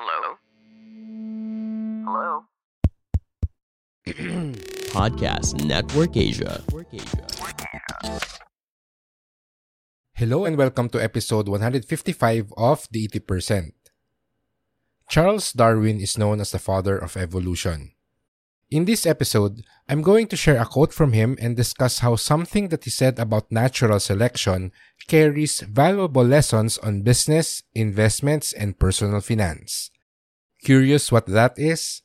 Hello? Hello? Podcast Network Asia. Hello and welcome to episode 155 of The 80 Percent. Charles Darwin is known as the father of evolution. In this episode, I'm going to share a quote from him and discuss how something that he said about natural selection carries valuable lessons on business, investments, and personal finance. Curious what that is?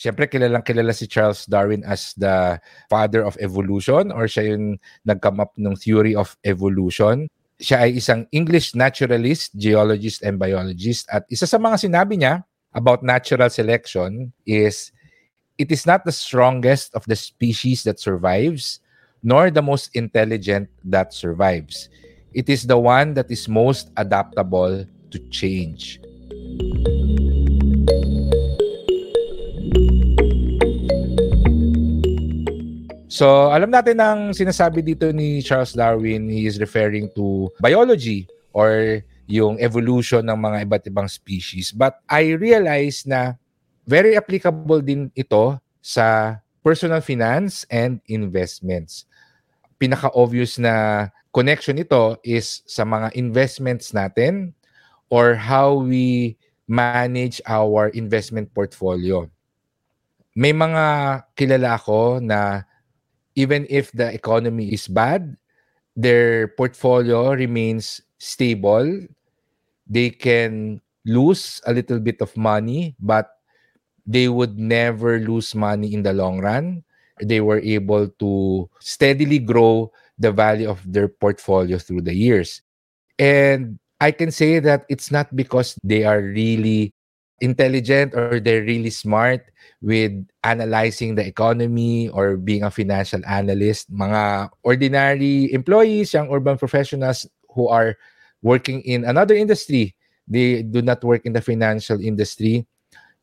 Siyempre, kilalang-kilala si Charles Darwin as the father of evolution, or siya yung nag-come up ng theory of evolution. Siya ay isang English naturalist, geologist, and biologist. At isa sa mga sinabi niya about natural selection is, it is not the strongest of the species that survives, nor the most intelligent that survives. It is the one that is most adaptable to change. So, alam natin ang sinasabi dito ni Charles Darwin, he is referring to biology or yung evolution ng mga iba't ibang species. But I realize na very applicable din ito sa personal finance and investments. Pinaka-obvious na connection ito is sa mga investments natin or how we manage our investment portfolio. May mga kilala ako na even if the economy is bad, their portfolio remains stable. They can lose a little bit of money, but they would never lose money in the long run. They were able to steadily grow the value of their portfolio through the years. And I can say that it's not because they are really intelligent or they're really smart with analyzing the economy or being a financial analyst. Mga ordinary employees, young urban professionals who are working in another industry. They do not work in the financial industry.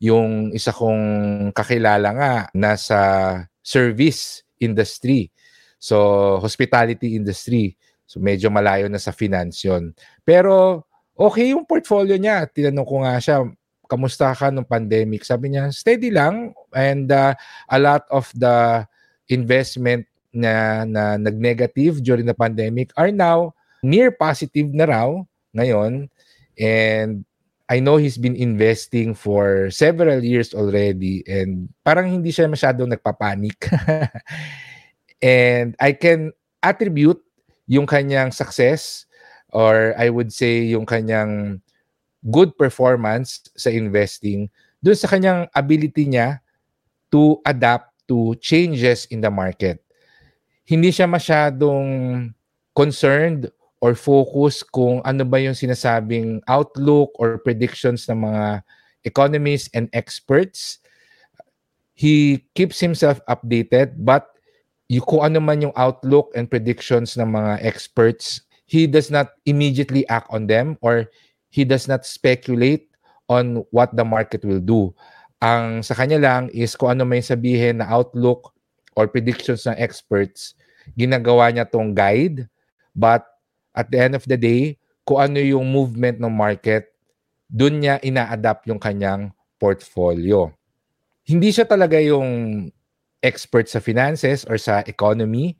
Yung isa kong kakilala nga, nasa service industry. So, hospitality industry. So, medyo malayo na sa finance yun. Pero, okay yung portfolio niya. Tinanong ko nga siya, kamusta ka nung pandemic? Sabi niya, steady lang. And a lot of the investment na nag-negative during the pandemic are now near positive na raw ngayon. And I know he's been investing for several years already. And parang hindi siya masyadong nagpapanik. And I can attribute yung kanyang success, or I would say yung kanyang good performance sa investing dun sa kanyang ability niya to adapt to changes in the market. Hindi siya masyadong concerned or focused kung ano ba yung sinasabing outlook or predictions ng mga economists and experts. He keeps himself updated, but kung ano man yung outlook and predictions ng mga experts, he does not immediately act on them, or he does not speculate on what the market will do. Ang sa kanya lang is kung ano may sabihin na outlook or predictions ng experts, ginagawa niya tong guide. But at the end of the day, kung ano yung movement ng market, dun niya ina-adapt yung kanyang portfolio. Hindi siya talaga yung expert sa finances or sa economy.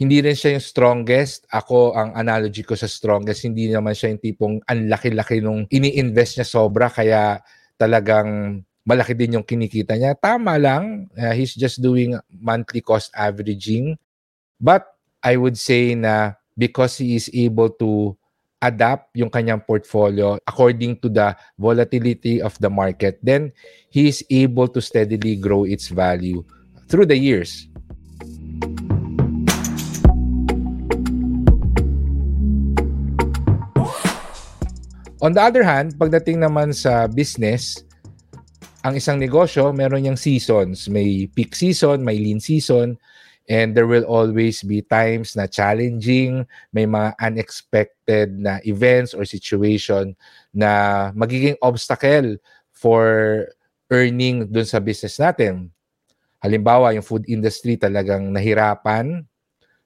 hindi rin siya yung strongest. Ako, ang analogy ko sa strongest, hindi naman siya yung tipong ang laki-laki nung ini-invest niya sobra kaya talagang malaki din yung kinikita niya. Tama lang, he's just doing monthly cost averaging. But I would say na because he is able to adapt yung kanyang portfolio according to the volatility of the market, then he is able to steadily grow its value through the years. On the other hand, pagdating naman sa business, ang isang negosyo, meron niyang seasons. May peak season, may lean season, and there will always be times na challenging, may mga unexpected na events or situation na magiging obstacle for earning dun sa business natin. Halimbawa, yung food industry talagang nahirapan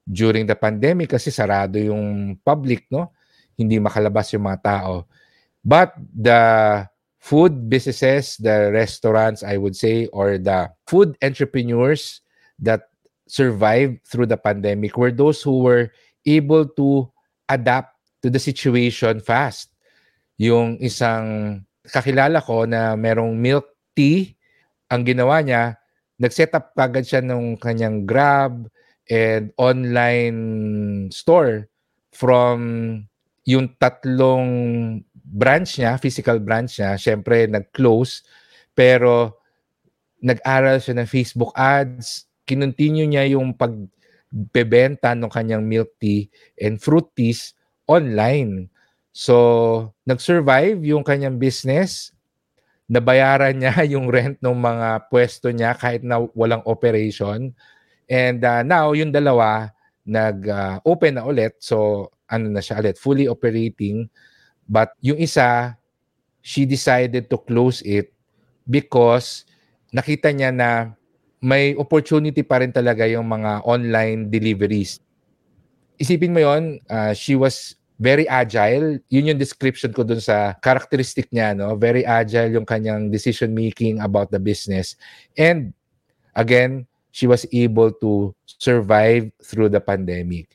during the pandemic kasi sarado yung public, no? Hindi makalabas yung mga tao. But the food businesses, the restaurants, I would say, or the food entrepreneurs that survived through the pandemic were those who were able to adapt to the situation fast. Yung isang kakilala ko na merong milk tea, ang ginawa niya, nag-set up kagad siya ng kanyang Grab and online store from yung tatlong branch niya, physical branch niya, syempre nag-close, pero nag-aral siya ng Facebook ads, kinontinue niya yung pagbebenta ng kanyang milk tea and fruit teas online. So, nag-survive yung kanyang business, nabayaran niya yung rent ng mga pwesto niya kahit na walang operation, and now yung dalawa, nag-open na ulit, so na siya ulit, fully operating. But yung isa, she decided to close it because nakita niya na may opportunity pa rin talaga yung mga online deliveries. Isipin mo yun, she was very agile. Yun yung description ko dun sa characteristic niya, no? Very agile yung kanyang decision making about the business. And again, she was able to survive through the pandemic.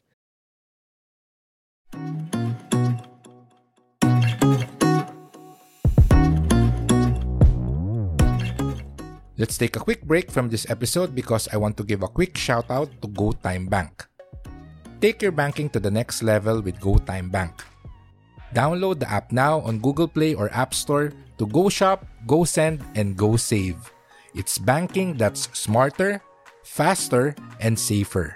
Let's take a quick break from this episode because I want to give a quick shout out to GoTyme Bank. Take your banking to the next level with GoTyme Bank. Download the app now on Google Play or App Store to go shop, go send, and go save. It's banking that's smarter, faster, and safer.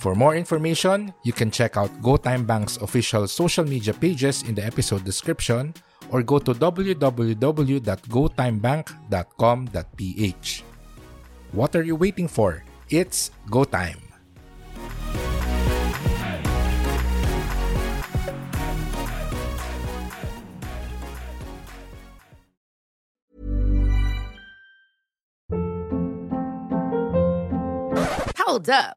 For more information, you can check out GoTyme Bank's official social media pages in the episode description or go to www.gotimebank.com.ph. What are you waiting for? It's GoTyme! Hold up!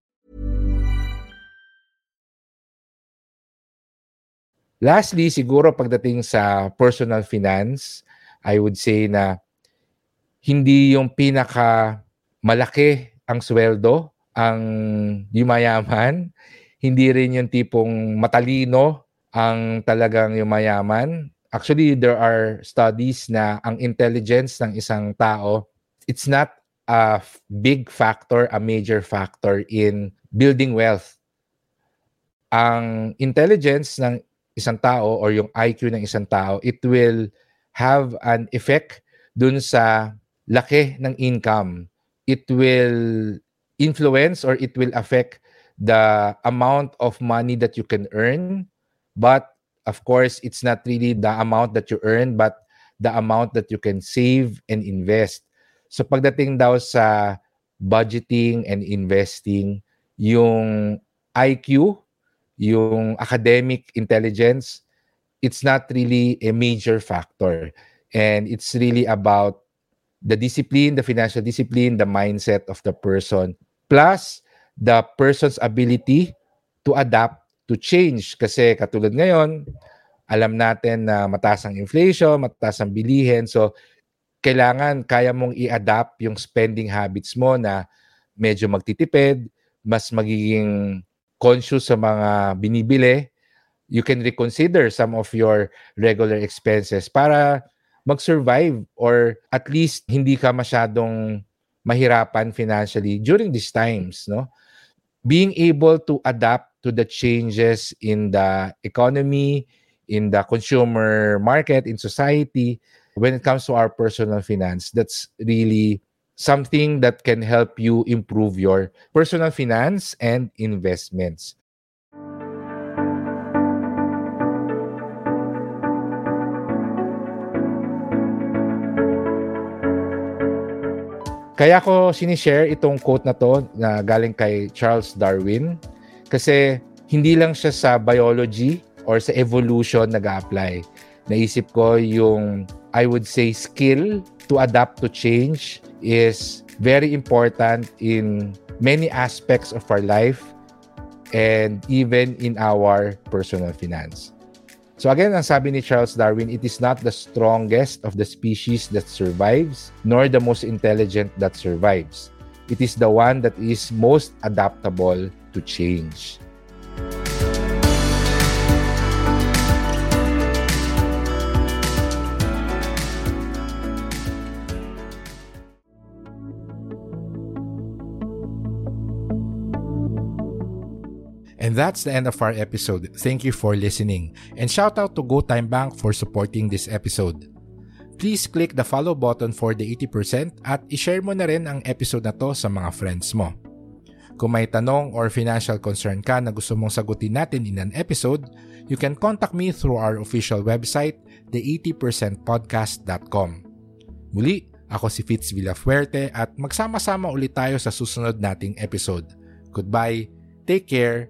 Lastly, siguro pagdating sa personal finance, I would say na hindi yung pinaka malaki ang sweldo, ang yumayaman. Hindi rin yung tipong matalino ang talagang yumayaman. Actually, there are studies na ang intelligence ng isang tao, it's not a big factor, a major factor in building wealth. Ang intelligence ng isang tao or yung IQ ng isang tao, it will have an effect dun sa laki ng income. It will influence or it will affect the amount of money that you can earn. But of course, it's not really the amount that you earn, but the amount that you can save and invest. So pagdating daw sa budgeting and investing, yung IQ, yung academic intelligence, it's not really a major factor. And it's really about the discipline, the financial discipline, the mindset of the person, plus the person's ability to adapt, to change. Kasi katulad ngayon, alam natin na mataas ang inflation, mataas ang bilihin. So, kailangan kaya mong i-adapt yung spending habits mo na medyo magtitipid, mas magiging conscious sa mga binibili. You can reconsider some of your regular expenses para mag-survive or at least hindi ka masyadong mahirapan financially during these times, no? Being able to adapt to the changes in the economy, in the consumer market, in society, when it comes to our personal finance, that's really something that can help you improve your personal finance and investments. Kaya ko sinishare itong quote na to na galing kay Charles Darwin kasi hindi lang siya sa biology or sa evolution nag-a-apply. Naisip ko yung, I would say, skill to adapt to change is very important in many aspects of our life and even in our personal finance. So again, ang sabi ni Charles Darwin, it is not the strongest of the species that survives, nor the most intelligent that survives. It is the one that is most adaptable to change. And that's the end of our episode. Thank you for listening. And shout out to GoTyme Bank for supporting this episode. Please click the follow button for the 80% at ishare mo na rin ang episode na to sa mga friends mo. Kung may tanong or financial concern ka na gusto mong sagutin natin in an episode, you can contact me through our official website, the80percentpodcast.com. Muli, ako si Fitz Villafuerte at magsama-sama ulit tayo sa susunod nating episode. Goodbye, take care,